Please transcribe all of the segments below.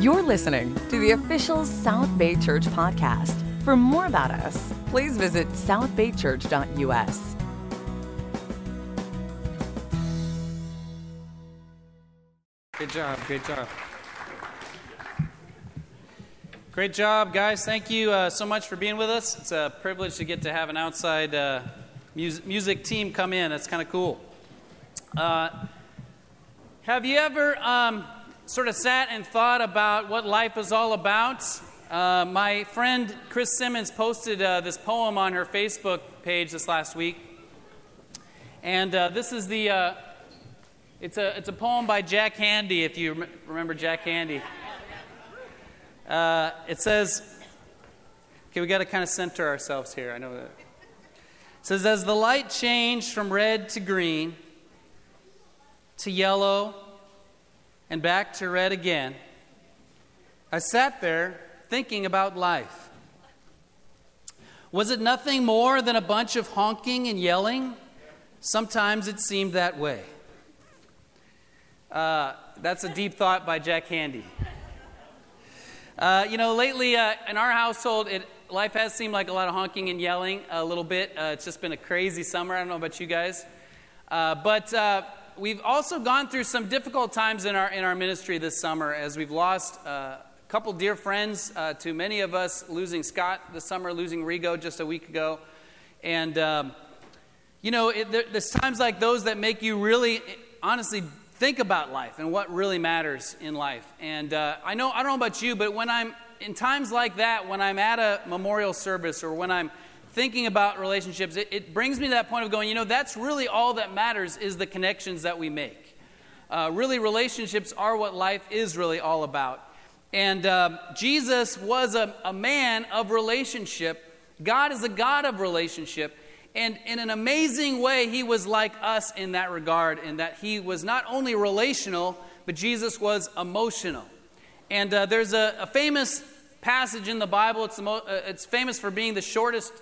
You're listening to the official South Bay Church podcast. For more about us, please visit southbaychurch.us. Good job, good job. Great job, guys. Thank you so much for being with us. It's a privilege to get to have an outside music team come in. That's kind of cool. Have you ever sort of sat and thought about what life is all about? My friend Chris Simmons posted this poem on her Facebook page this last week. And this is the, it's a poem by Jack Handy, if you remember Jack Handy. It says, okay, we got to kind of center ourselves here. I know that. It says, as the light changed from red to green to yellow and back to red again, I sat there thinking about life. Was it nothing more than a bunch of honking and yelling? Sometimes it seemed that way. That's a deep thought by Jack Handy. Lately in our household, life has seemed like a lot of honking and yelling a little bit. It's just been a crazy summer. I don't know about you guys. But we've also gone through some difficult times in our ministry this summer as we've lost a couple dear friends to many of us, losing Scott this summer, losing Rigo just a week ago. And, there's times like those that make you really, honestly, think about life and what really matters in life. And I don't know about you, but when I'm in times like that, when I'm at a memorial service or when I'm thinking about relationships, it brings me to that point of going, that's really all that matters is the connections that we make. Really, relationships are what life is really all about. And Jesus was a man of relationship. God is a God of relationship. And in an amazing way, he was like us in that regard, in that he was not only relational, but Jesus was emotional. And there's a famous passage in the Bible. It's famous for being the shortest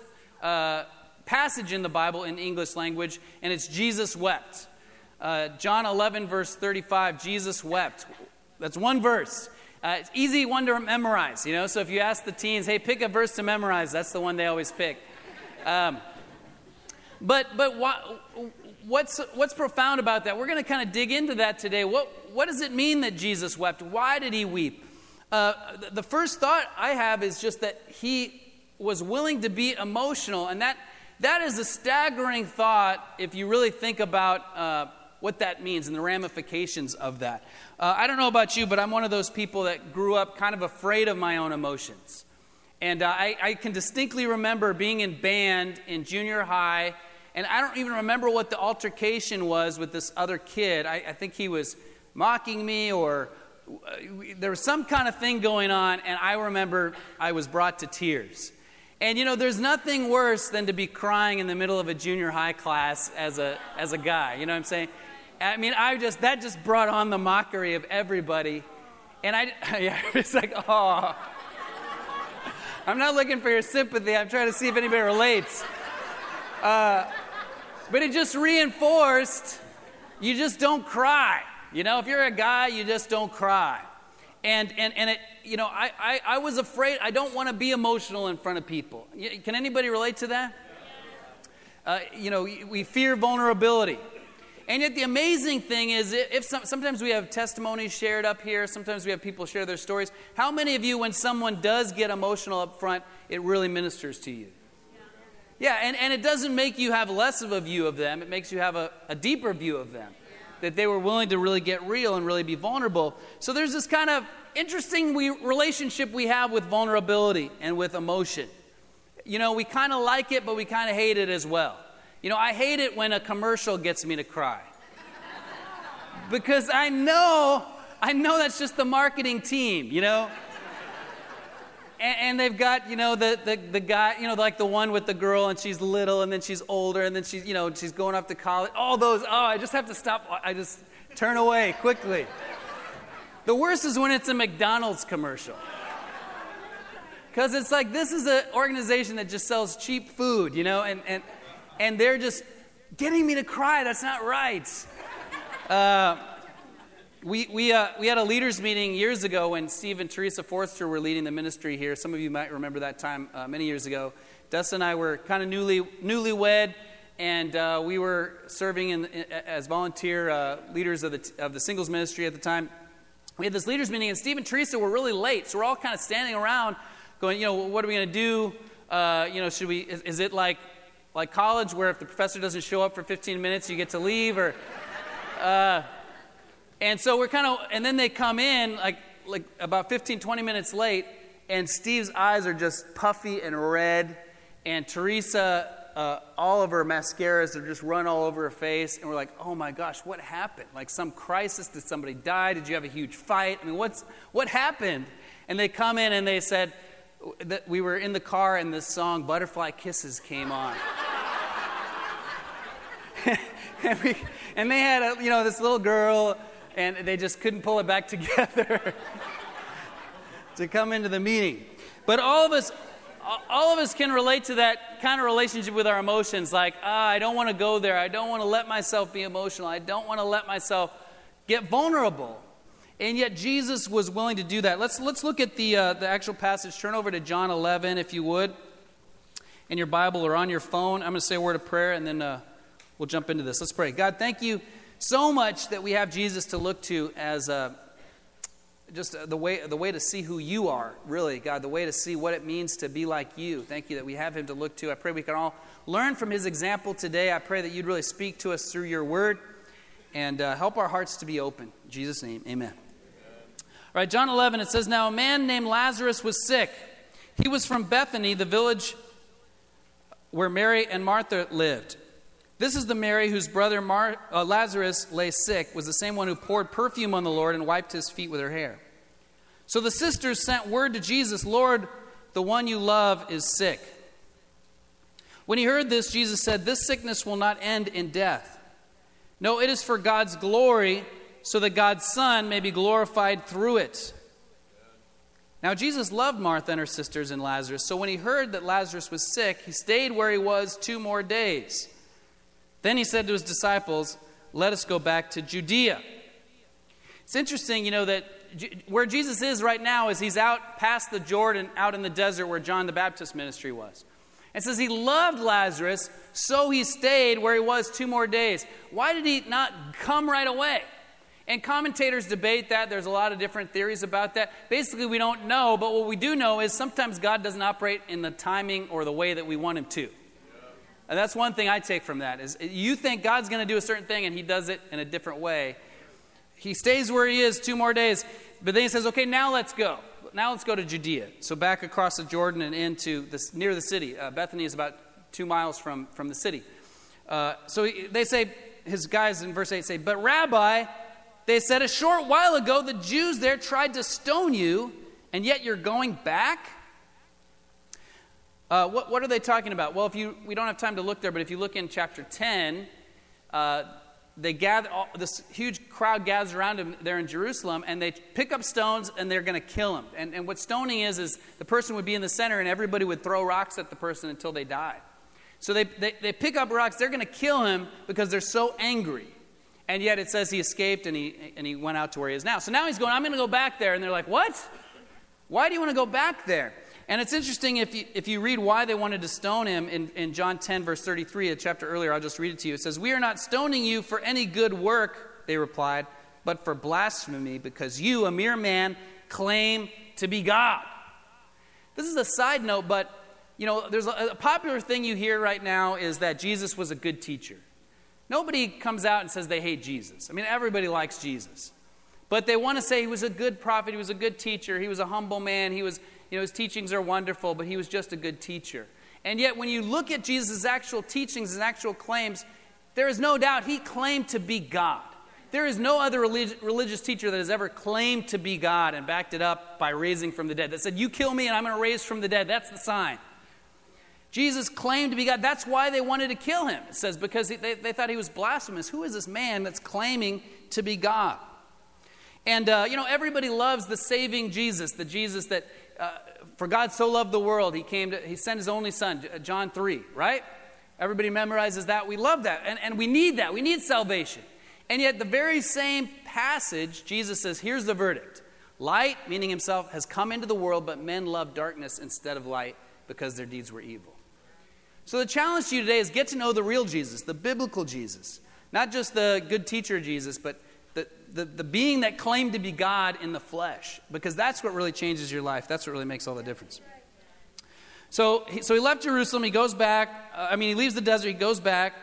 passage in the Bible in English language, and it's Jesus wept. John 11, verse 35, Jesus wept. That's one verse. It's easy one to memorize, so if you ask the teens, hey, pick a verse to memorize, that's the one they always pick. But what's profound about that? We're going to kind of dig into that today. What does it mean that Jesus wept? Why did he weep? The first thought I have is just that he was willing to be emotional, and that is a staggering thought if you really think about what that means and the ramifications of that. I don't know about you, but I'm one of those people that grew up kind of afraid of my own emotions. And I can distinctly remember being in band in junior high, and I don't even remember what the altercation was with this other kid. I think he was mocking me, or there was some kind of thing going on, and I remember I was brought to tears. And, there's nothing worse than to be crying in the middle of a junior high class as a guy. You know what I'm saying? I mean, that just brought on the mockery of everybody. And it's like, oh. I'm not looking for your sympathy. I'm trying to see if anybody relates. But it just reinforced, you just don't cry. If you're a guy, you just don't cry. And it, I was afraid. I don't want to be emotional in front of people. Can anybody relate to that? We fear vulnerability. And yet the amazing thing is, sometimes we have testimonies shared up here, sometimes we have people share their stories. How many of you, when someone does get emotional up front, it really ministers to you? Yeah, and it doesn't make you have less of a view of them. It makes you have a deeper view of them, that they were willing to really get real and really be vulnerable. So there's this kind of interesting relationship we have with vulnerability and with emotion. We kind of like it, but we kind of hate it as well. I hate it when a commercial gets me to cry. Because I know that's just the marketing team, And they've got, the guy, like the one with the girl, and she's little, and then she's older, and then she's, she's going off to college. All those, I just have to stop. I just turn away quickly. The worst is when it's a McDonald's commercial. Because it's like, this is an organization that just sells cheap food, and they're just getting me to cry. That's not right. We had a leaders meeting years ago when Steve and Teresa Forster were leading the ministry here. Some of you might remember that time many years ago. Dustin and I were kind of newlywed, and we were serving as volunteer leaders of the singles ministry at the time. We had this leaders meeting, and Steve and Teresa were really late, so we're all kind of standing around, going, you know, what are we going to do? Should we? Is it like college, where if the professor doesn't show up for 15 minutes, you get to leave, or? And so we're kind of, and then they come in like about 15, 20 minutes late, and Steve's eyes are just puffy and red, and Teresa, all of her mascaras are just run all over her face, and we're like, oh my gosh, what happened? Like some crisis? Did somebody die? Did you have a huge fight? I mean, what happened? And they come in and they said that we were in the car and this song, Butterfly Kisses, came on. and they had, this little girl, and they just couldn't pull it back together to come into the meeting. But all of us can relate to that kind of relationship with our emotions, like, I don't want to go there. I don't want to let myself be emotional. I don't want to let myself get vulnerable. And yet Jesus was willing to do that. Let's look at the actual passage. Turn over to John 11, if you would, in your Bible or on your phone. I'm going to say a word of prayer, and then we'll jump into this. Let's pray. God, thank you so much that we have Jesus to look to as the way to see who you are, really, God, the way to see what it means to be like you. Thank you that we have him to look to. I pray we can all learn from his example today. I pray that you'd really speak to us through your word and help our hearts to be open. In Jesus' name, amen. All right, John 11, it says, Now a man named Lazarus was sick. He was from Bethany, the village where Mary and Martha lived. This is the Mary whose brother Lazarus lay sick, was the same one who poured perfume on the Lord and wiped his feet with her hair. So the sisters sent word to Jesus, Lord, the one you love is sick. When he heard this, Jesus said, This sickness will not end in death. No, it is for God's glory, so that God's Son may be glorified through it. Now Jesus loved Martha and her sisters and Lazarus, so when he heard that Lazarus was sick, he stayed where he was 2 more days. Then he said to his disciples, Let us go back to Judea. It's interesting, that where Jesus is right now is he's out past the Jordan, out in the desert where John the Baptist's ministry was. It says he loved Lazarus, so he stayed where he was 2 more days. Why did he not come right away? And commentators debate that. There's a lot of different theories about that. Basically, we don't know, but what we do know is sometimes God doesn't operate in the timing or the way that we want him to. And that's one thing I take from that, is you think God's going to do a certain thing, and he does it in a different way. He stays where he is 2 more days, but then he says, okay, now let's go. Now let's go to Judea. So back across the Jordan and into this, near the city. Bethany is about 2 miles from the city. They say, his guys in verse 8 say, But Rabbi, they said, a short while ago the Jews there tried to stone you, and yet you're going back? What are they talking about? Well, we don't have time to look there, but if you look in chapter 10, they gather this huge crowd gathers around him there in Jerusalem, and they pick up stones and they're going to kill him. And what stoning is the person would be in the center, and everybody would throw rocks at the person until they died. So they pick up rocks. They're going to kill him because they're so angry. And yet it says he escaped and he went out to where he is now. So now he's going, I'm going to go back there, and they're like, what? Why do you want to go back there? And it's interesting, if you read why they wanted to stone him in John 10, verse 33, a chapter earlier, I'll just read it to you. It says, We are not stoning you for any good work, they replied, but for blasphemy, because you, a mere man, claim to be God. This is a side note, but, there's a popular thing you hear right now is that Jesus was a good teacher. Nobody comes out and says they hate Jesus. I mean, everybody likes Jesus. But they want to say he was a good prophet, he was a good teacher, he was a humble man, he was... his teachings are wonderful, but he was just a good teacher. And yet, when you look at Jesus' actual teachings, his actual claims, there is no doubt he claimed to be God. There is no other religious teacher that has ever claimed to be God and backed it up by raising from the dead. That said, you kill me and I'm going to raise from the dead. That's the sign. Jesus claimed to be God. That's why they wanted to kill him. It says, because they thought he was blasphemous. Who is this man that's claiming to be God? And, everybody loves the saving Jesus, the Jesus that... for God so loved the world, he sent his only son, John 3, right? Everybody memorizes that. We love that, and we need that. We need salvation. And yet the very same passage, Jesus says, here's the verdict. Light, meaning himself, has come into the world, but men love darkness instead of light because their deeds were evil. So the challenge to you today is get to know the real Jesus, the biblical Jesus. Not just the good teacher Jesus, but the being that claimed to be God in the flesh. Because that's what really changes your life. That's what really makes all the difference. So he left Jerusalem. He goes back. He leaves the desert. He goes back.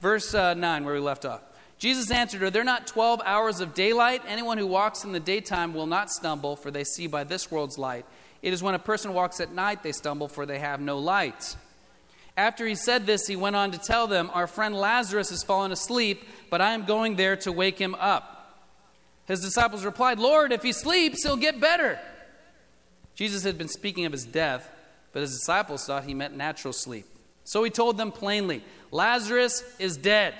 Verse 9, where we left off. Jesus answered her, "There are not 12 hours of daylight? Anyone who walks in the daytime will not stumble, for they see by this world's light. It is when a person walks at night they stumble, for they have no light." After he said this, he went on to tell them, "Our friend Lazarus has fallen asleep, but I am going there to wake him up." His disciples replied, "Lord, if he sleeps, he'll get better." Jesus had been speaking of his death, but his disciples thought he meant natural sleep. So he told them plainly, "Lazarus is dead.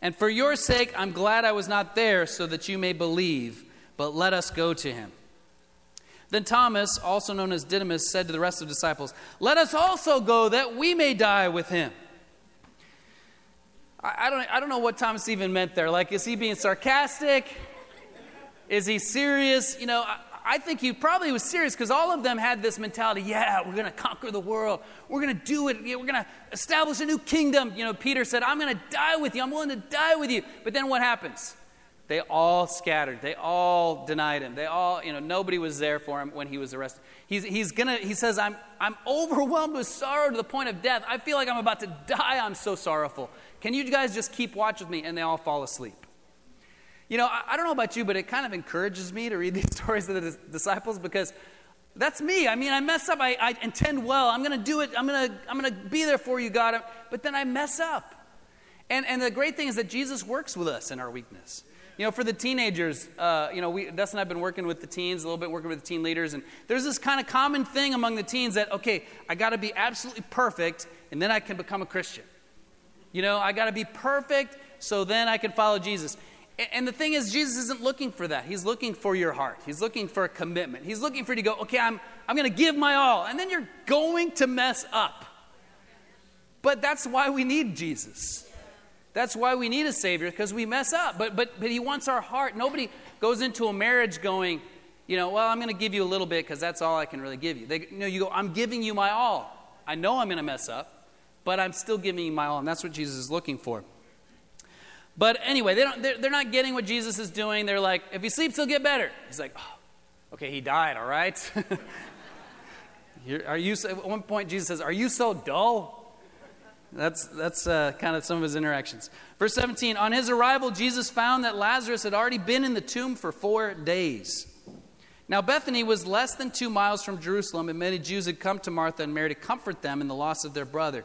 And for your sake, I'm glad I was not there so that you may believe, but let us go to him." Then Thomas, also known as Didymus, said to the rest of the disciples, "Let us also go that we may die with him." I don't know what Thomas even meant there. Like, is he being sarcastic? Is he serious? You know, I think he probably was serious because all of them had this mentality. Yeah, we're going to conquer the world. We're going to do it. We're going to establish a new kingdom. You know, Peter said, "I'm going to die with you. I'm willing to die with you." But then what happens? They all scattered. They all denied him. They all, nobody was there for him when he was arrested. He says, I'm overwhelmed with sorrow to the point of death. I feel like I'm about to die. I'm so sorrowful. Can you guys just keep watch with me? And they all fall asleep. I don't know about you, but it kind of encourages me to read these stories of the disciples because that's me. I mean, I mess up. I intend well. I'm going to do it. I'm going to be there for you, God. But then I mess up. And the great thing is that Jesus works with us in our weakness. For the teenagers, Dustin and I have been working with the teens, a little bit working with the teen leaders, and there's this kind of common thing among the teens that, okay, I got to be absolutely perfect, and then I can become a Christian. I got to be perfect, so then I can follow Jesus. And the thing is, Jesus isn't looking for that. He's looking for your heart. He's looking for a commitment. He's looking for you to go, okay, I'm going to give my all, and then you're going to mess up. But that's why we need Jesus. That's why we need a Savior, because we mess up. But he wants our heart. Nobody goes into a marriage going, well, I'm going to give you a little bit because that's all I can really give you. You go, I'm giving you my all. I know I'm going to mess up, but I'm still giving you my all. And that's what Jesus is looking for. But anyway, they're not getting what Jesus is doing. They're like, if he sleeps, he'll get better. He's like, oh, okay, he died, all right? At one point, Jesus says, "Are you so dull?" That's kind of some of his interactions. Verse 17, on his arrival, Jesus found that Lazarus had already been in the tomb for 4 days. Now Bethany was less than 2 miles from Jerusalem, and many Jews had come to Martha and Mary to comfort them in the loss of their brother.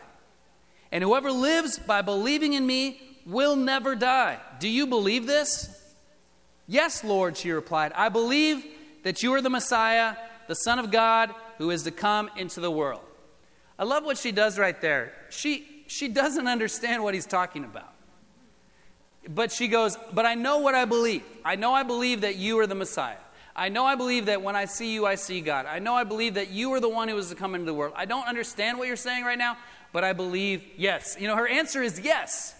And whoever lives by believing in me will never die. Do you believe this?" "Yes, Lord," she replied. "I believe that you are the Messiah, the Son of God, who is to come into the world." I love what she does right there. She doesn't understand what he's talking about. But she goes, "But I know what I believe. I know I believe that you are the Messiah. I know I believe that when I see you, I see God. I know I believe that you are the one who is to come into the world. I don't understand what you're saying right now, but I believe yes." Her answer is yes,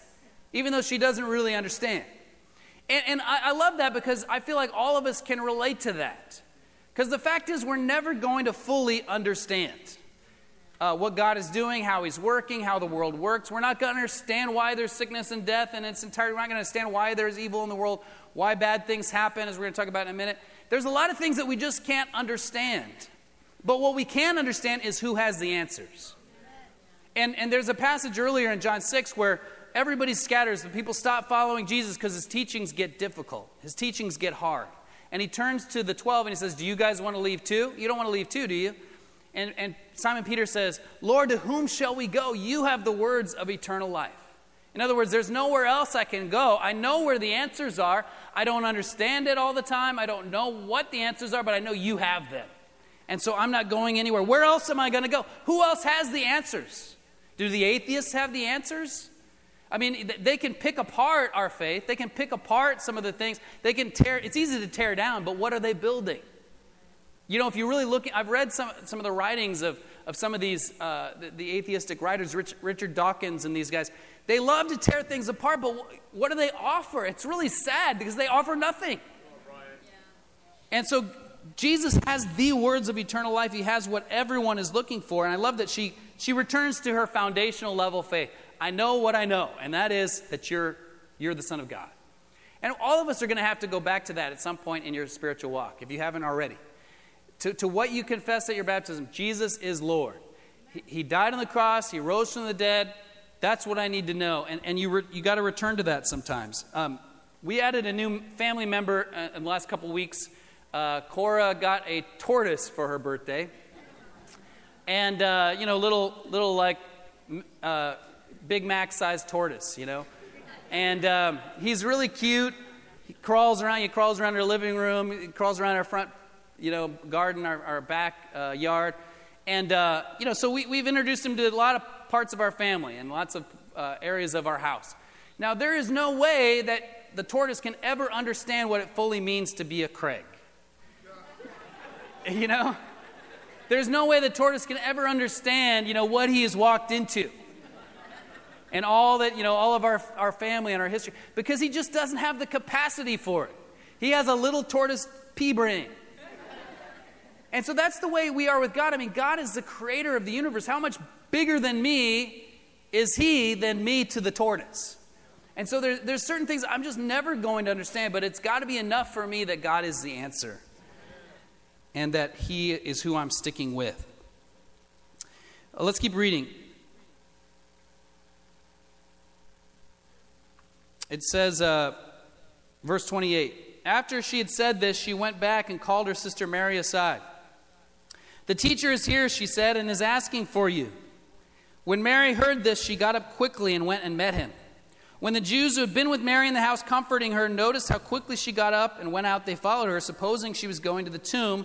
even though she doesn't really understand. And I love that because I feel like all of us can relate to that. Because the fact is we're never going to fully understand what God is doing, how he's working, how the world works. We're not going to understand why there's sickness and death in its entirety. We're not going to understand why there's evil in the world, why bad things happen, as we're going to talk about in a minute. There's a lot of things that we just can't understand. But what we can understand is who has the answers. And there's a passage earlier in John 6 where everybody scatters. The people stop following Jesus because his teachings get difficult. His teachings get hard. And he turns to the 12 and he says, "Do you guys want to leave too? You don't want to leave too, do you?" And Simon Peter says, "Lord, to whom shall we go? You have the words of eternal life. In other words, there's nowhere else I can go. I know where the answers are. I don't understand it all the time. I don't know what the answers are, but I know you have them. And so I'm not going anywhere. Where else am I going to go? Who else has the answers? Do the atheists have the answers? I mean, they can pick apart our faith. They can pick apart some of the things. They can tear. It's easy to tear down, but what are they building? You know, if you really look, I've read some of the writings of some of these, the atheistic writers, Richard Dawkins and these guys. They love to tear things apart, but what do they offer? It's really sad because they offer nothing. And so Jesus has the words of eternal life. He has what everyone is looking for. And I love that she returns to her foundational level faith. I know what I know, and that is that you're the Son of God. And all of us are going to have to go back to that at some point in your spiritual walk, if you haven't already. To what you confess at your baptism, Jesus is Lord. He died on the cross. He rose from the dead. That's what I need to know. And you got to return to that sometimes. We added a new family member in the last couple weeks. Cora got a tortoise for her birthday. And, you know, little like Big Mac-sized tortoise, you know. And he's really cute. He crawls around. He crawls around our living room. He crawls around our front garden, our back yard. And, you know, so we've introduced him to a lot of parts of our family and lots of areas of our house. Now, there is no way that the tortoise can ever understand what it fully means to be a Craig. You know? There's no way the tortoise can ever understand, you know, what he has walked into. And all that, you know, all of our family and our history. Because he just doesn't have the capacity for it. He has a little tortoise pea brain. And so that's the way we are with God. I mean, God is the creator of the universe. How much bigger than me is he than me to the tortoise? And so there's certain things I'm just never going to understand, but it's got to be enough for me that God is the answer and that he is who I'm sticking with. Let's keep reading. It says, verse 28, "After she had said this, she went back and called her sister Mary aside. 'The teacher is here,' she said, 'and is asking for you.' When Mary heard this, she got up quickly and went and met him. When the Jews who had been with Mary in the house comforting her noticed how quickly she got up and went out, they followed her, supposing she was going to the tomb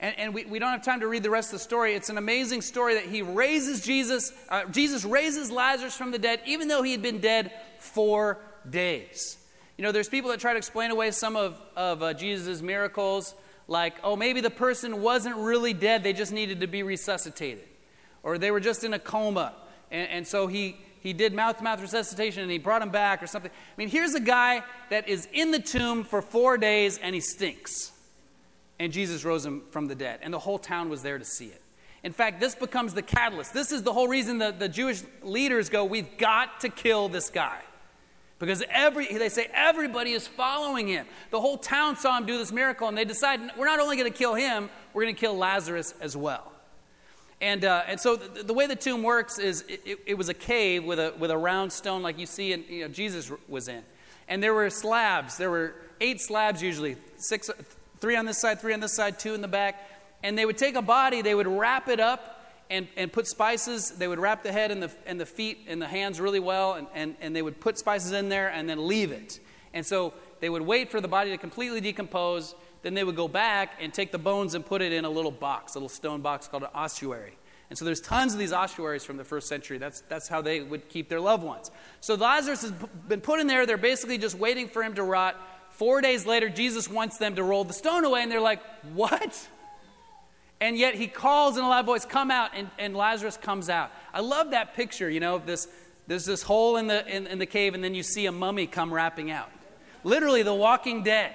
And we don't have time to read the rest of the story. It's an amazing story that he raises Jesus. Jesus raises Lazarus from the dead, even though he had been dead 4 days. You know, there's people that try to explain away some of Jesus' miracles. Like, oh, maybe the person wasn't really dead. They just needed to be resuscitated. Or they were just in a coma. And so he did mouth-to-mouth resuscitation and he brought him back or something. I mean, here's a guy that is in the tomb for 4 days and he stinks. And Jesus rose him from the dead. And the whole town was there to see it. In fact, this becomes the catalyst. This is the whole reason the Jewish leaders go, we've got to kill this guy. Because they say everybody is following him. The whole town saw him do this miracle, and they decide we're not only going to kill him, we're going to kill Lazarus as well. And so the way the tomb works is it was a cave with a round stone like you see in, you know, Jesus was in. And there were slabs. There were 8 slabs usually, 6, 3 on this side, 3 on this side, 2 in the back. And they would take a body, they would wrap it up, and put spices. They would wrap the head and the feet and the hands really well, and they would put spices in there and then leave it. And so they would wait for the body to completely decompose. Then they would go back and take the bones and put it in a little box, a little stone box called an ossuary. And so there's tons of these ossuaries from the 1st century. That's how they would keep their loved ones. So Lazarus has been put in there. They're basically just waiting for him to rot. 4 days later, Jesus wants them to roll the stone away, and they're like, what? And yet he calls in a loud voice, come out, and Lazarus comes out. I love that picture, you know, of this, there's this hole in the cave, and then you see a mummy come wrapping out. Literally, the walking dead.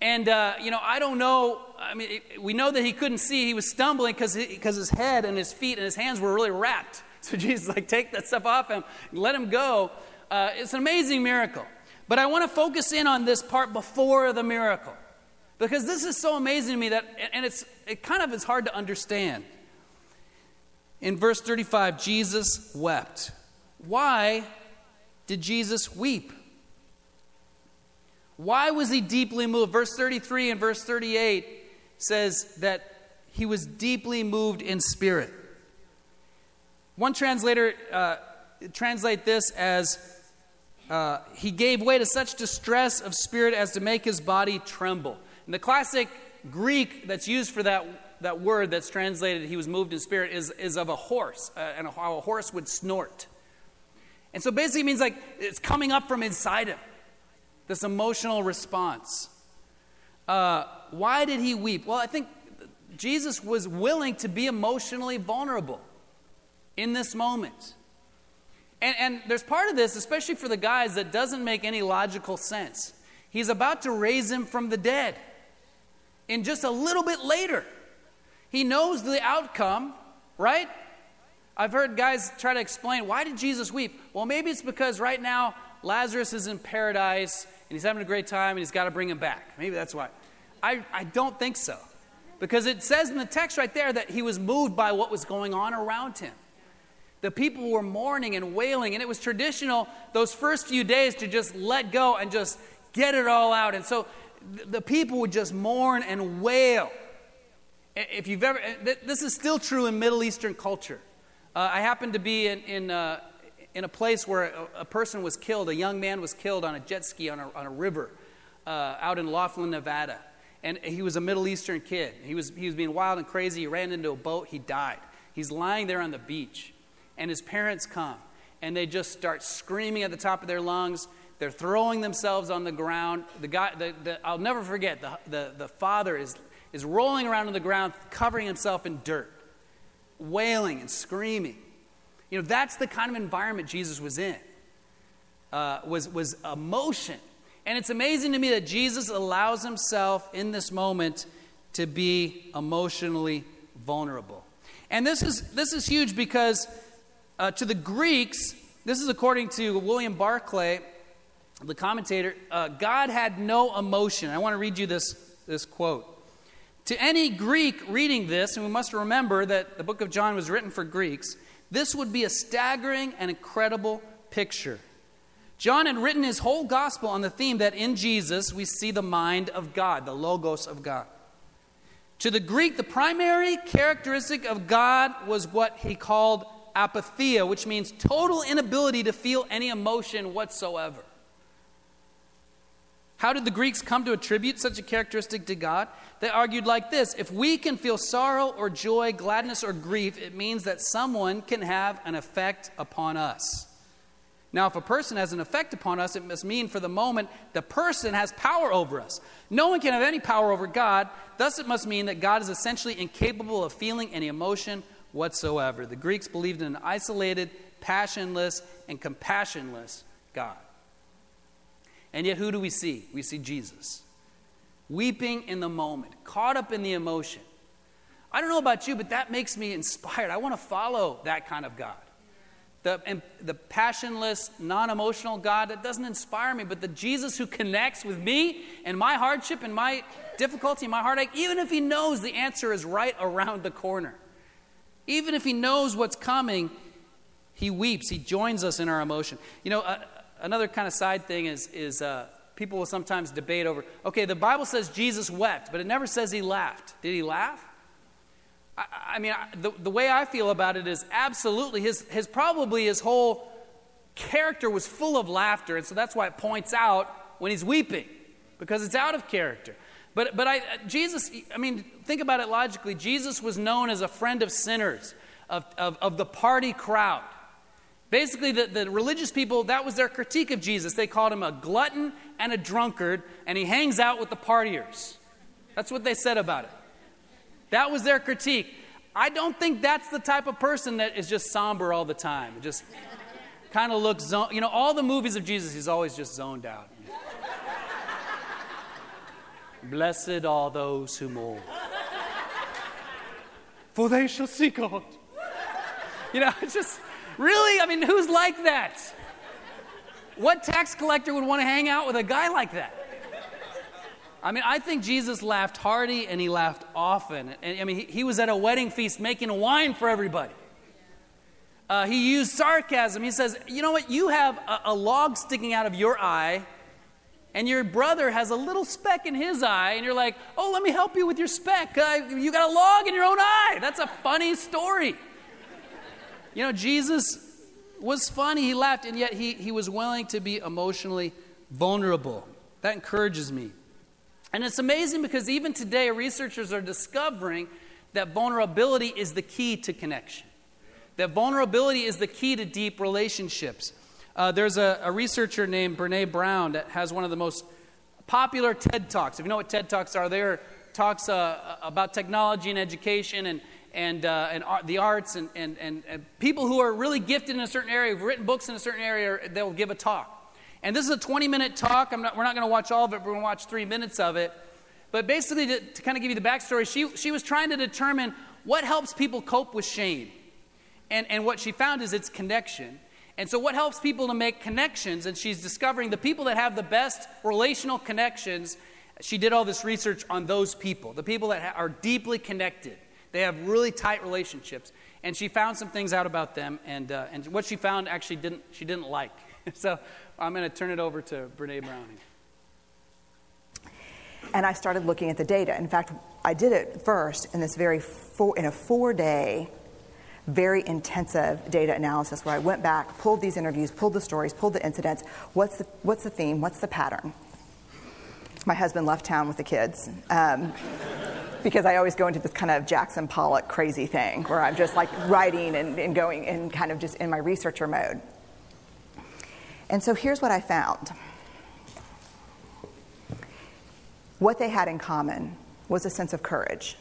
And, you know, I don't know, I mean, we know that he couldn't see. He was stumbling because his head and his feet and his hands were really wrapped. So Jesus, like, take that stuff off him, let him go. It's an amazing miracle. But I want to focus in on this part before the miracle, because this is so amazing to me that, and it kind of is hard to understand. In verse 35, Jesus wept. Why did Jesus weep? Why was he deeply moved? Verse 33 and verse 38 says that he was deeply moved in spirit. One translator translates this as he gave way to such distress of spirit as to make his body tremble. And the classic Greek that's used for that word that's translated, he was moved in spirit, is of a horse, and how a horse would snort. And so basically it means like it's coming up from inside him, this emotional response. Why did he weep? Well, I think Jesus was willing to be emotionally vulnerable in this moment. And there's part of this, especially for the guys, that doesn't make any logical sense. He's about to raise him from the dead. And just a little bit later, he knows the outcome, right? I've heard guys try to explain, why did Jesus weep? Well, maybe it's because right now Lazarus is in paradise and he's having a great time and he's got to bring him back. Maybe that's why. I don't think so. Because it says in the text right there that he was moved by what was going on around him. The people were mourning and wailing, and it was traditional those first few days to just let go and just get it all out. And so the people would just mourn and wail. If you've ever, this is still true in Middle Eastern culture. I happened to be in a place where a person was killed, a young man was killed on a jet ski on a river out in Laughlin, Nevada, and he was a Middle Eastern kid. He was being wild and crazy. He ran into a boat. He died. He's lying there on the beach. And his parents come, and they just start screaming at the top of their lungs. They're throwing themselves on the ground. The guy, I'll never forget, the father is rolling around on the ground, covering himself in dirt, wailing and screaming. You know, that's the kind of environment Jesus was in, was emotion. And it's amazing to me that Jesus allows himself in this moment to be emotionally vulnerable. And this is huge because... to the Greeks, this is according to William Barclay, the commentator, God had no emotion. I want to read you this quote. To any Greek reading this, and we must remember that the book of John was written for Greeks, this would be a staggering and incredible picture. John had written his whole gospel on the theme that in Jesus we see the mind of God, the logos of God. To the Greek, the primary characteristic of God was what he called apatheia, which means total inability to feel any emotion whatsoever. How did the Greeks come to attribute such a characteristic to God? They argued like this: if we can feel sorrow or joy, gladness or grief, it means that someone can have an effect upon us. Now, if a person has an effect upon us, it must mean for the moment the person has power over us. No one can have any power over God. Thus, it must mean that God is essentially incapable of feeling any emotion whatsoever. The Greeks believed in an isolated, passionless, and compassionless God. And yet, who do we see? We see Jesus, weeping in the moment, caught up in the emotion. I don't know about you, but that makes me inspired. I want to follow that kind of God. The passionless, non-emotional God, that doesn't inspire me, but the Jesus who connects with me and my hardship and my difficulty and my heartache, even if he knows the answer is right around the corner. Even if he knows what's coming, he weeps. He joins us in our emotion. You know, another kind of side thing is people will sometimes debate over, okay, the Bible says Jesus wept, but it never says he laughed. Did he laugh? I mean, the way I feel about it is absolutely his whole character was full of laughter, and so that's why it points out when he's weeping, because it's out of character. But think about it logically. Jesus was known as a friend of sinners, of the party crowd. Basically, the religious people, that was their critique of Jesus. They called him a glutton and a drunkard, and he hangs out with the partiers. That's what they said about it. That was their critique. I don't think that's the type of person that is just somber all the time. Just kind of looks zoned. You know, all the movies of Jesus, he's always just zoned out. Blessed are those who mourn, for they shall see God. You know, it's just, really? I mean, who's like that? What tax collector would want to hang out with a guy like that? I mean, I think Jesus laughed hearty and he laughed often. And, I mean, he was at a wedding feast making wine for everybody. He used sarcasm. He says, you know what? You have a log sticking out of your eye, and your brother has a little speck in his eye, and you're like, oh, let me help you with your speck. You got a log in your own eye. That's a funny story. You know, Jesus was funny. He laughed, and yet he was willing to be emotionally vulnerable. That encourages me. And it's amazing because even today, researchers are discovering that vulnerability is the key to connection. That vulnerability is the key to deep relationships. There's a researcher named Brené Brown that has one of the most popular TED Talks. If you know what TED Talks are, they are talks about technology and education and the arts. And people who are really gifted in a certain area, who've written books in a certain area, they'll give a talk. And this is a 20-minute talk. We're not going to watch all of it. We're going to watch 3 minutes of it. But basically, to kind of give you the backstory, she was trying to determine what helps people cope with shame. And what she found is it's connection. And so what helps people to make connections, and she's discovering the people that have the best relational connections, she did all this research on those people, the people that are deeply connected. They have really tight relationships. And she found some things out about them, and what she found actually she didn't like. So I'm going to turn it over to Brené Brown. And I started looking at the data. In fact, I did it first in this in a 4-day very intensive data analysis where I went back, pulled these interviews, pulled the stories, pulled the incidents. What's the theme? What's the pattern? My husband left town with the kids because I always go into this kind of Jackson Pollock crazy thing where I'm just like writing and going and kind of just in my researcher mode. And so here's what I found. What they had in common was a sense of courage.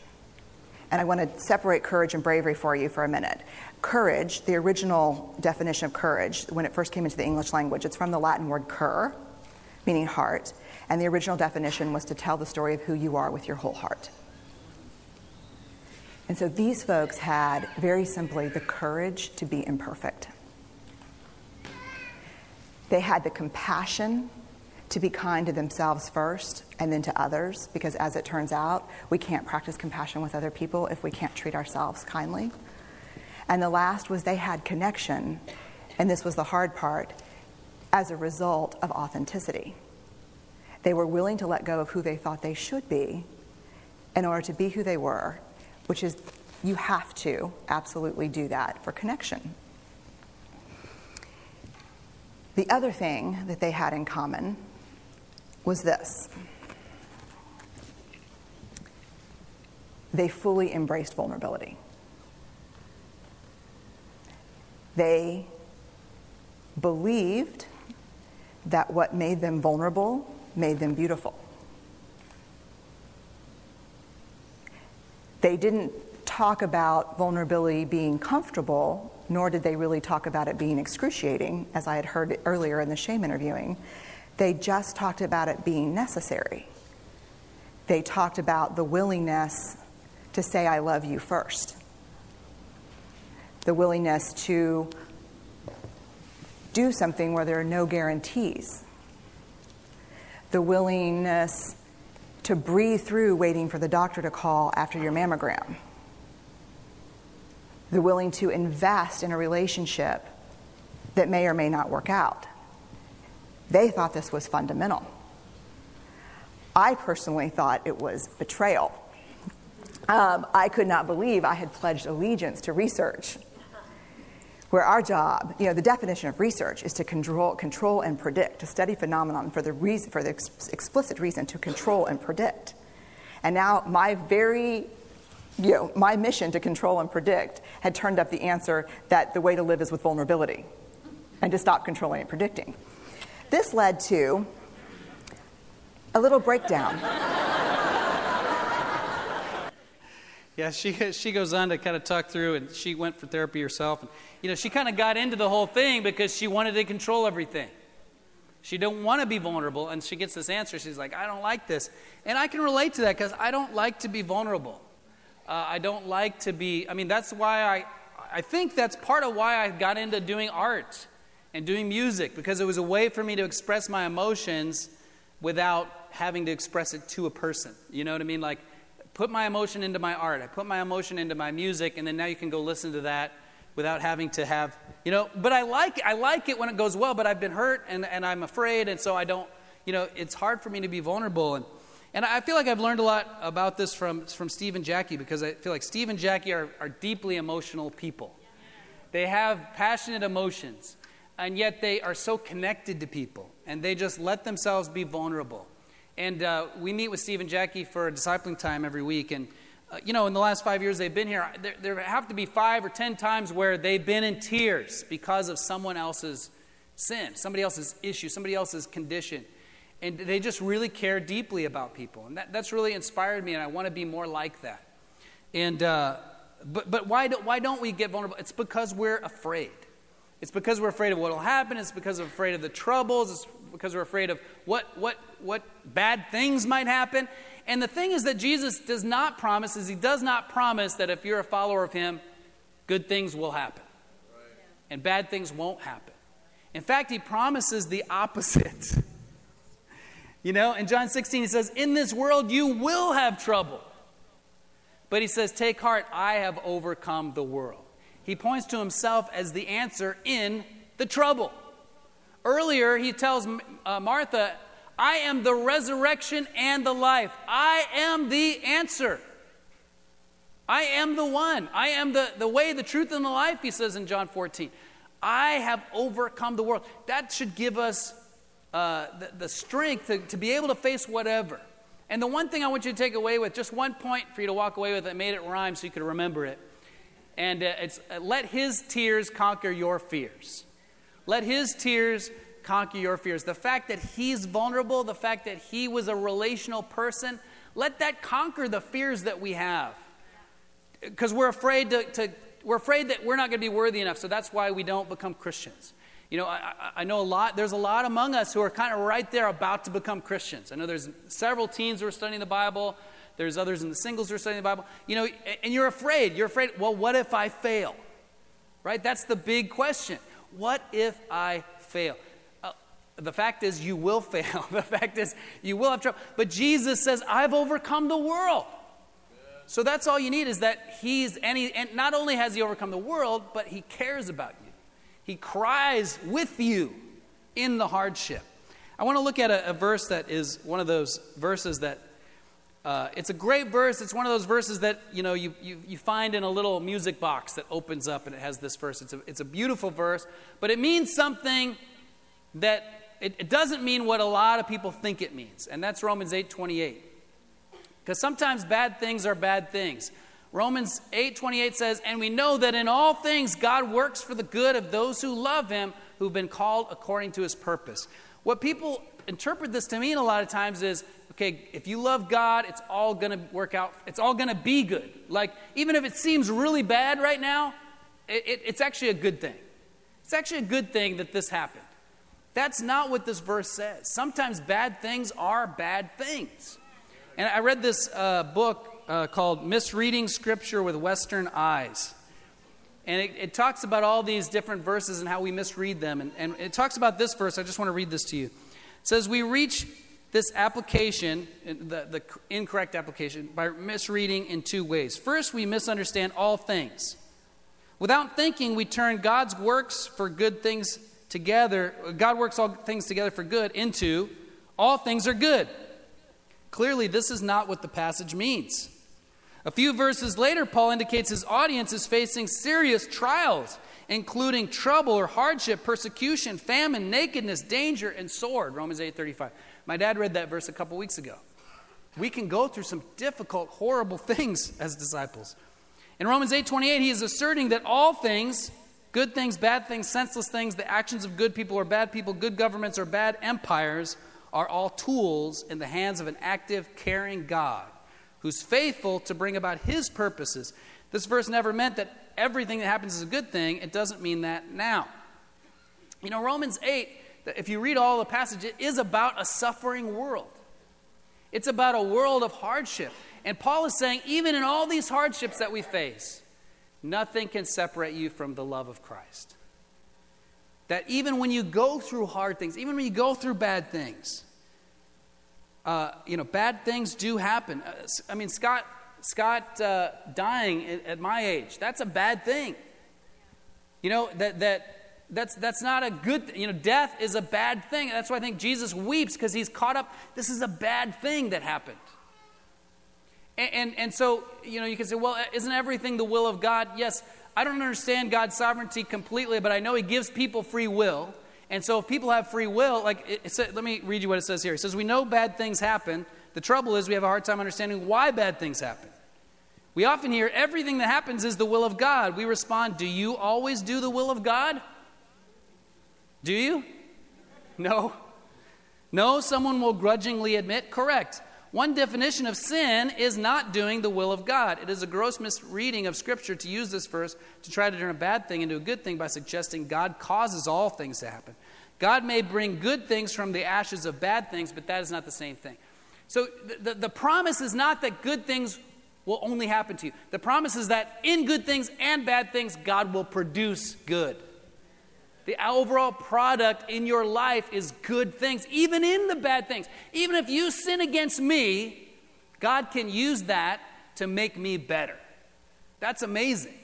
And I want to separate courage and bravery for you for a minute. Courage, the original definition of courage, when it first came into the English language, it's from the Latin word cur, meaning heart. And the original definition was to tell the story of who you are with your whole heart. And so these folks had, very simply, the courage to be imperfect. They had the compassion to be kind to themselves first and then to others, because as it turns out, we can't practice compassion with other people if we can't treat ourselves kindly. And the last was they had connection, and this was the hard part, as a result of authenticity. They were willing to let go of who they thought they should be in order to be who they were, which is, you have to absolutely do that for connection. The other thing that they had in common was this. They fully embraced vulnerability. They believed that what made them vulnerable made them beautiful. They didn't talk about vulnerability being comfortable, nor did they really talk about it being excruciating, as I had heard earlier in the shame interviewing. They just talked about it being necessary. They talked about the willingness to say, I love you first. The willingness to do something where there are no guarantees. The willingness to breathe through waiting for the doctor to call after your mammogram. The willing to invest in a relationship that may or may not work out. They thought this was fundamental. I personally thought it was betrayal. I could not believe I had pledged allegiance to research, where our job, the definition of research is to control and predict, to study phenomenon for the explicit reason to control and predict. And now my mission to control and predict had turned up the answer that the way to live is with vulnerability and to stop controlling and predicting. This led to a little breakdown. Yeah, she goes on to kind of talk through, and she went for therapy herself. And, she kind of got into the whole thing because she wanted to control everything. She didn't want to be vulnerable, and she gets this answer. She's like, I don't like this. And I can relate to that because I don't like to be vulnerable. I don't like to be, that's why I think that's part of why I got into doing art. and doing music because it was a way for me to express my emotions without having to express it to a person. You know what I mean? Like, put my emotion into my art. I put my emotion into my music, and then now you can go listen to that without having to have, you know. But I like it when it goes well, but I've been hurt, and I'm afraid, and so I don't, you know, it's hard for me to be vulnerable. And I feel like I've learned a lot about this from Steve and Jackie, because I feel like Steve and Jackie are deeply emotional people. They have passionate emotions, and yet they are so connected to people, and they just let themselves be vulnerable. And we meet with Steve and Jackie for a discipling time every week, and you know, in the last 5 years they've been here, there have to be 5 or 10 times where they've been in tears because of someone else's sin, somebody else's issue, somebody else's condition. And they just really care deeply about people. And that's really inspired me, and I want to be more like that. And but why don't we get vulnerable? It's because we're afraid. It's because we're afraid of what will happen. It's because we're afraid of the troubles. It's because we're afraid of what bad things might happen. And the thing is that Jesus does not promise, is he does not promise that if you're a follower of him, good things will happen. Right. And bad things won't happen. In fact, he promises the opposite. You know, in John 16, he says, in this world you will have trouble. But he says, take heart, I have overcome the world. He points to himself as the answer in the trouble. Earlier, he tells Martha, I am the resurrection and the life. I am the answer. I am the one. I am the way, the truth, and the life, he says in John 14. I have overcome the world. That should give us the strength to be able to face whatever. And the one thing I want you to take away with, just one point for you to walk away with, I made it rhyme so you could remember it. And it's, let his tears conquer your fears. Let his tears conquer your fears. The fact that he's vulnerable, the fact that he was a relational person, let that conquer the fears that we have. Because we're afraid we're afraid that we're not going to be worthy enough, so that's why we don't become Christians. You know, I know a lot, there's a lot among us who are kind of right there about to become Christians. I know there's several teens who are studying the Bible. There's others in the singles who are studying the Bible. You know, and you're afraid, well, what if I fail? Right? That's the big question. What if I fail? The fact is you will fail. The fact is you will have trouble. But Jesus says, I've overcome the world. So that's all you need is that and not only has he overcome the world, but he cares about you. He cries with you in the hardship. I want to look at a verse that is one of those verses that, it's a great verse. It's one of those verses that, you know, you find in a little music box that opens up and it has this verse. It's a beautiful verse, but it means something that it doesn't mean what a lot of people think it means. And that's Romans 8:28. Because sometimes bad things are bad things. Romans 8:28 says, and we know that in all things God works for the good of those who love him, who've been called according to his purpose. What people interpret this to mean a lot of times is, okay, if you love God, it's all going to work out. It's all going to be good. Like, even if it seems really bad right now, it's actually a good thing. It's actually a good thing that this happened. That's not what this verse says. Sometimes bad things are bad things. And I read this book called Misreading Scripture with Western Eyes. And it talks about all these different verses and how we misread them. And it talks about this verse. I just want to read this to you. It says, we reach this application, the incorrect application, by misreading in two ways. First, we misunderstand all things. Without thinking, we turn God's works for good things together, God works all things together for good, into all things are good. Clearly, this is not what the passage means. A few verses later, Paul indicates his audience is facing serious trials, including trouble or hardship, persecution, famine, nakedness, danger, and sword. Romans 8:35. My dad read that verse a couple weeks ago. We can go through some difficult, horrible things as disciples. In Romans 8:28, he is asserting that all things, good things, bad things, senseless things, the actions of good people or bad people, good governments or bad empires, are all tools in the hands of an active, caring God who's faithful to bring about his purposes. This verse never meant that everything that happens is a good thing. It doesn't mean that now. You know, Romans 8, if you read all the passage, it is about a suffering world. It's about a world of hardship. And Paul is saying, even in all these hardships that we face, nothing can separate you from the love of Christ. That even when you go through hard things, even when you go through bad things, bad things do happen. I mean, Scott dying at my age, that's a bad thing. You know, that's not a good thing. You know, death is a bad thing. That's why I think Jesus weeps, because he's caught up. This is a bad thing that happened. And so, you know, you can say, well, isn't everything the will of God? Yes, I don't understand God's sovereignty completely, but I know he gives people free will. And so if people have free will, let me read you what it says here. It says, we know bad things happen. The trouble is we have a hard time understanding why bad things happen. We often hear everything that happens is the will of God. We respond, do you always do the will of God? Do you? No. No, someone will grudgingly admit, correct. One definition of sin is not doing the will of God. It is a gross misreading of Scripture to use this verse to try to turn a bad thing into a good thing by suggesting God causes all things to happen. God may bring good things from the ashes of bad things, but that is not the same thing. So the promise is not that good things will only happen to you. The promise is that in good things and bad things, God will produce good. The overall product in your life is good things, even in the bad things. Even if you sin against me, God can use that to make me better. That's amazing.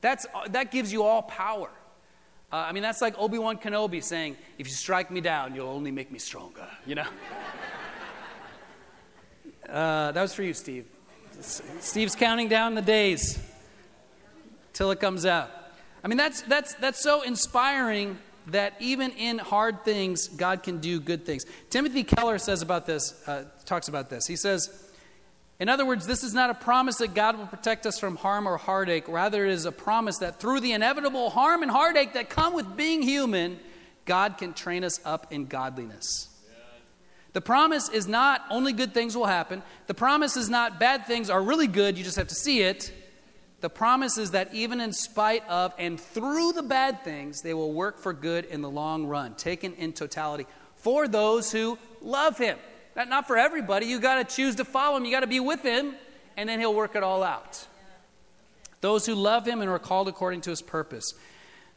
That gives you all power. That's like Obi-Wan Kenobi saying, if you strike me down, you'll only make me stronger, you know? That was for you, Steve. Steve's counting down the days till it comes out. That's so inspiring that even in hard things, God can do good things. Timothy Keller talks about this. He says, in other words, this is not a promise that God will protect us from harm or heartache. Rather, it is a promise that through the inevitable harm and heartache that come with being human, God can train us up in godliness. The promise is not only good things will happen. The promise is not bad things are really good, you just have to see it. The promise is that even in spite of and through the bad things, they will work for good in the long run, taken in totality, for those who love him. Not for everybody. You got to choose to follow him. You got to be with him, and then he'll work it all out. Those who love him and are called according to his purpose.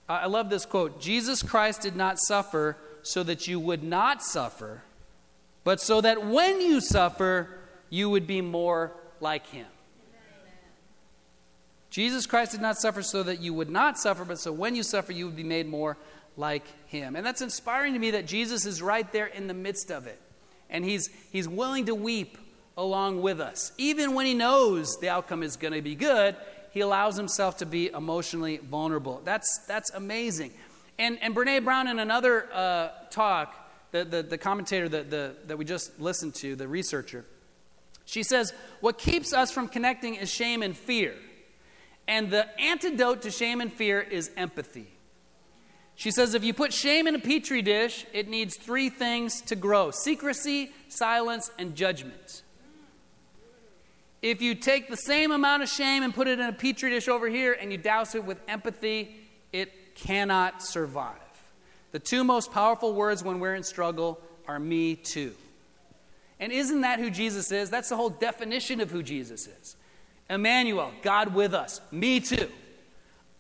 I love this quote. Jesus Christ did not suffer so that you would not suffer, but so that when you suffer, you would be more like him. Jesus Christ did not suffer so that you would not suffer, but so when you suffer, you would be made more like him. And that's inspiring to me that Jesus is right there in the midst of it. And he's willing to weep along with us. Even when he knows the outcome is going to be good, he allows himself to be emotionally vulnerable. That's amazing. And Brené Brown in another talk, the commentator that we just listened to, the researcher, she says, what keeps us from connecting is shame and fear. And the antidote to shame and fear is empathy. She says, if you put shame in a petri dish, it needs three things to grow: secrecy, silence, and judgment. If you take the same amount of shame and put it in a petri dish over here and you douse it with empathy, it cannot survive. The two most powerful words when we're in struggle are me too. And isn't that who Jesus is? That's the whole definition of who Jesus is. Emmanuel, God with us. Me too.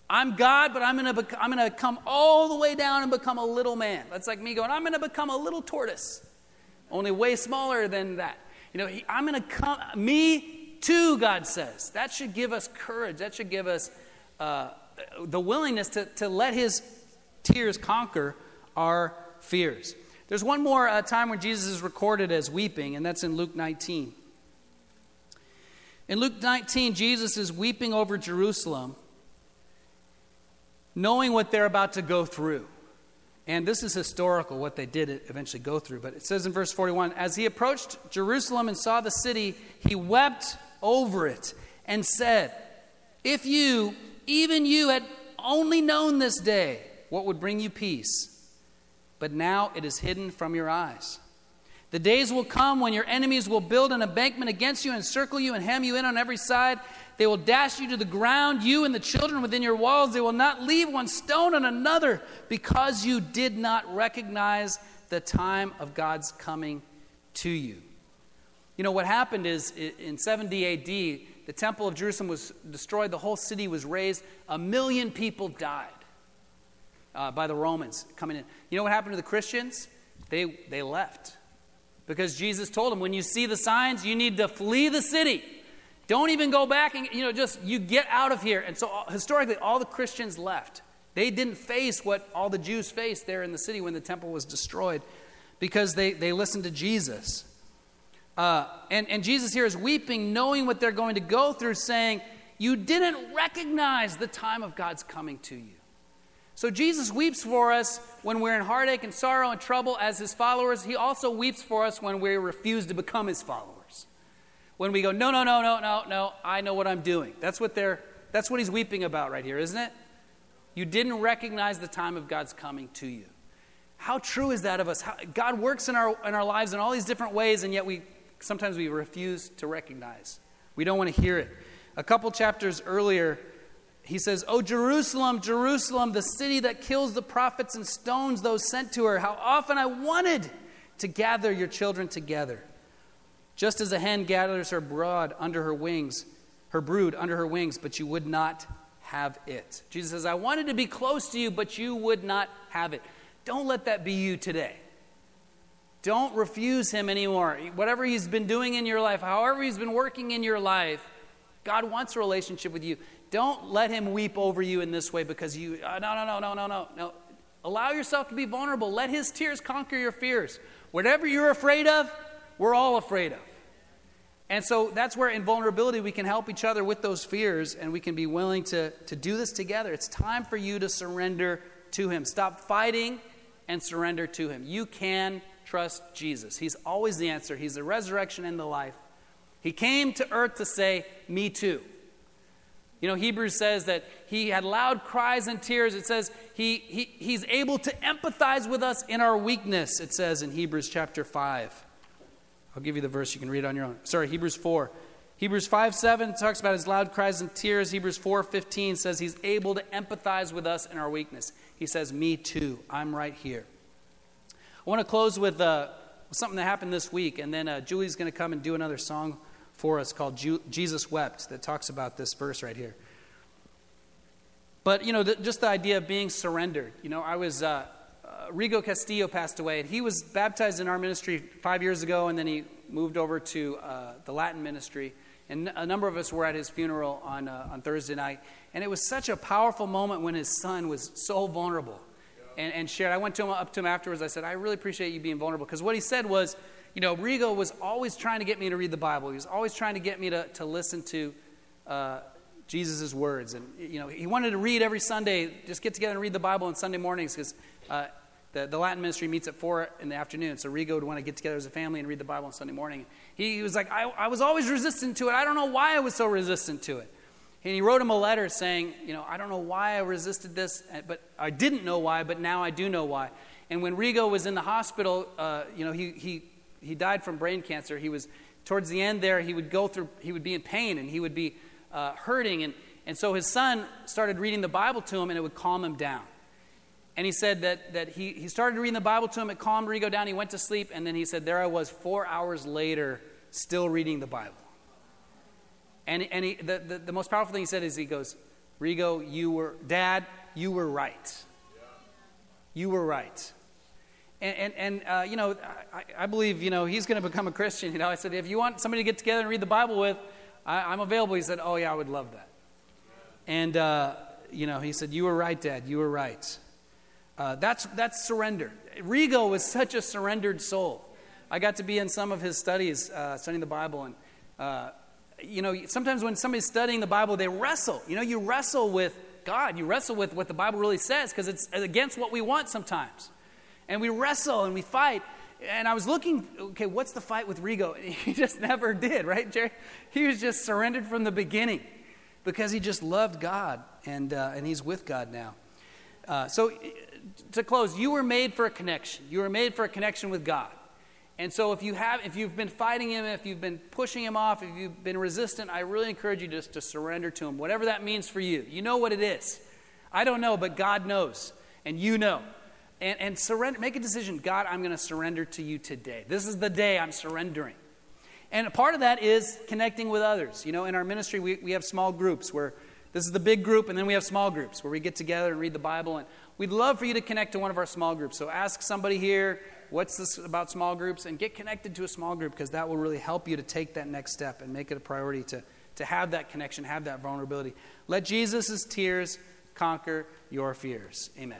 I'm God, but I'm going to come all the way down and become a little man. That's like me going, I'm going to become a little tortoise, only way smaller than that. You know, I'm going to come. Me too, God says. That should give us courage. That should give us the willingness to let his tears conquer our fears. There's one more time when Jesus is recorded as weeping, and that's in Luke 19. In Luke 19, Jesus is weeping over Jerusalem, knowing what they're about to go through. And this is historical, what they did eventually go through. But it says in verse 41, as he approached Jerusalem and saw the city, he wept over it and said, if you, even you, had only known this day, what would bring you peace? But now it is hidden from your eyes. The days will come when your enemies will build an embankment against you, encircle you, and hem you in on every side. They will dash you to the ground, you and the children within your walls. They will not leave one stone on another, because you did not recognize the time of God's coming to you. You know, what happened is in 70 A.D., the temple of Jerusalem was destroyed. The whole city was razed. 1 million people died. by the Romans coming in. You know what happened to the Christians? They left. Because Jesus told them, when you see the signs, you need to flee the city. Don't even go back and, just you get out of here. And so historically, all the Christians left. They didn't face what all the Jews faced there in the city when the temple was destroyed because they listened to Jesus. And Jesus here is weeping, knowing what they're going to go through, saying, you didn't recognize the time of God's coming to you. So Jesus weeps for us when we're in heartache and sorrow and trouble as his followers. He also weeps for us when we refuse to become his followers. When we go, no, I know what I'm doing. That's what he's weeping about right here, isn't it? You didn't recognize the time of God's coming to you. How true is that of us? God works in our lives in all these different ways, and yet sometimes we refuse to recognize. We don't want to hear it. A couple chapters earlier, he says, "Oh, Jerusalem, Jerusalem, the city that kills the prophets and stones those sent to her. How often I wanted to gather your children together. Just as a hen gathers her brood under her wings, but you would not have it." Jesus says, I wanted to be close to you, but you would not have it. Don't let that be you today. Don't refuse him anymore. Whatever he's been doing in your life, however he's been working in your life, God wants a relationship with you. Don't let him weep over you in this way because you, no. Allow yourself to be vulnerable. Let his tears conquer your fears. Whatever you're afraid of, we're all afraid of. And so that's where in vulnerability we can help each other with those fears, and we can be willing to do this together. It's time for you to surrender to him. Stop fighting and surrender to him. You can trust Jesus. He's always the answer. He's the resurrection and the life. He came to earth to say, me too. Hebrews says that he had loud cries and tears. It says he's able to empathize with us in our weakness, it says in Hebrews chapter 5. I'll give you the verse. You can read it on your own. Sorry, Hebrews 4. Hebrews 5:7 talks about his loud cries and tears. Hebrews 4:15 says he's able to empathize with us in our weakness. He says, me too. I'm right here. I want to close with something that happened this week. And then Julie's going to come and do another song for us called Jesus Wept that talks about this verse right here. But, just the idea of being surrendered. I was... Rigo Castillo passed away, and he was baptized in our ministry 5 years ago, and then he moved over to the Latin ministry. And a number of us were at his funeral on Thursday night, and it was such a powerful moment when his son was so vulnerable and shared. I went up to him afterwards. I said, I really appreciate you being vulnerable, because what he said was, Rigo was always trying to get me to read the Bible. He was always trying to get me to listen to Jesus' words. And, he wanted to read every Sunday, just get together and read the Bible on Sunday mornings, because the Latin ministry meets at 4 in the afternoon. So Rigo would want to get together as a family and read the Bible on Sunday morning. He was like, I was always resistant to it. I don't know why I was so resistant to it. And he wrote him a letter saying, I don't know why I resisted this, but I didn't know why, but now I do know why. And when Rigo was in the hospital, he died from brain cancer. He was, towards the end there, he would be in pain, and he would be hurting. And so his son started reading the Bible to him, and it would calm him down. And he said that he started reading the Bible to him. It calmed Rigo down. He went to sleep. And then he said, there I was 4 hours later still reading the Bible. And the most powerful thing he said is he goes, Rigo, Dad, you were right. You were right. I believe, he's going to become a Christian. I said, if you want somebody to get together and read the Bible with, I'm available. He said, oh, yeah, I would love that. And, he said, you were right, Dad. You were right. That's surrender. Rigo was such a surrendered soul. I got to be in some of his studies, studying the Bible. And, sometimes when somebody's studying the Bible, they wrestle. You wrestle with God. You wrestle with what the Bible really says, because it's against what we want sometimes. And we wrestle and we fight. And I was looking, okay, what's the fight with Rigo? And he just never did, right, Jerry? He was just surrendered from the beginning because he just loved God. And he's with God now. To close, you were made for a connection. You were made for a connection with God. And so if you've been fighting him, if you've been pushing him off, if you've been resistant, I really encourage you just to surrender to him, whatever that means for you. You know what it is. I don't know, but God knows, and you know. And surrender. Make a decision. God, I'm going to surrender to you today. This is the day I'm surrendering. And a part of that is connecting with others. In our ministry, we have small groups where This is the big group, and then we have small groups where we get together and read the Bible. And we'd love for you to connect to one of our small groups. So ask somebody here, what's this about small groups? And get connected to a small group, because that will really help you to take that next step and make it a priority to have that connection, have that vulnerability. Let Jesus' tears conquer your fears. Amen.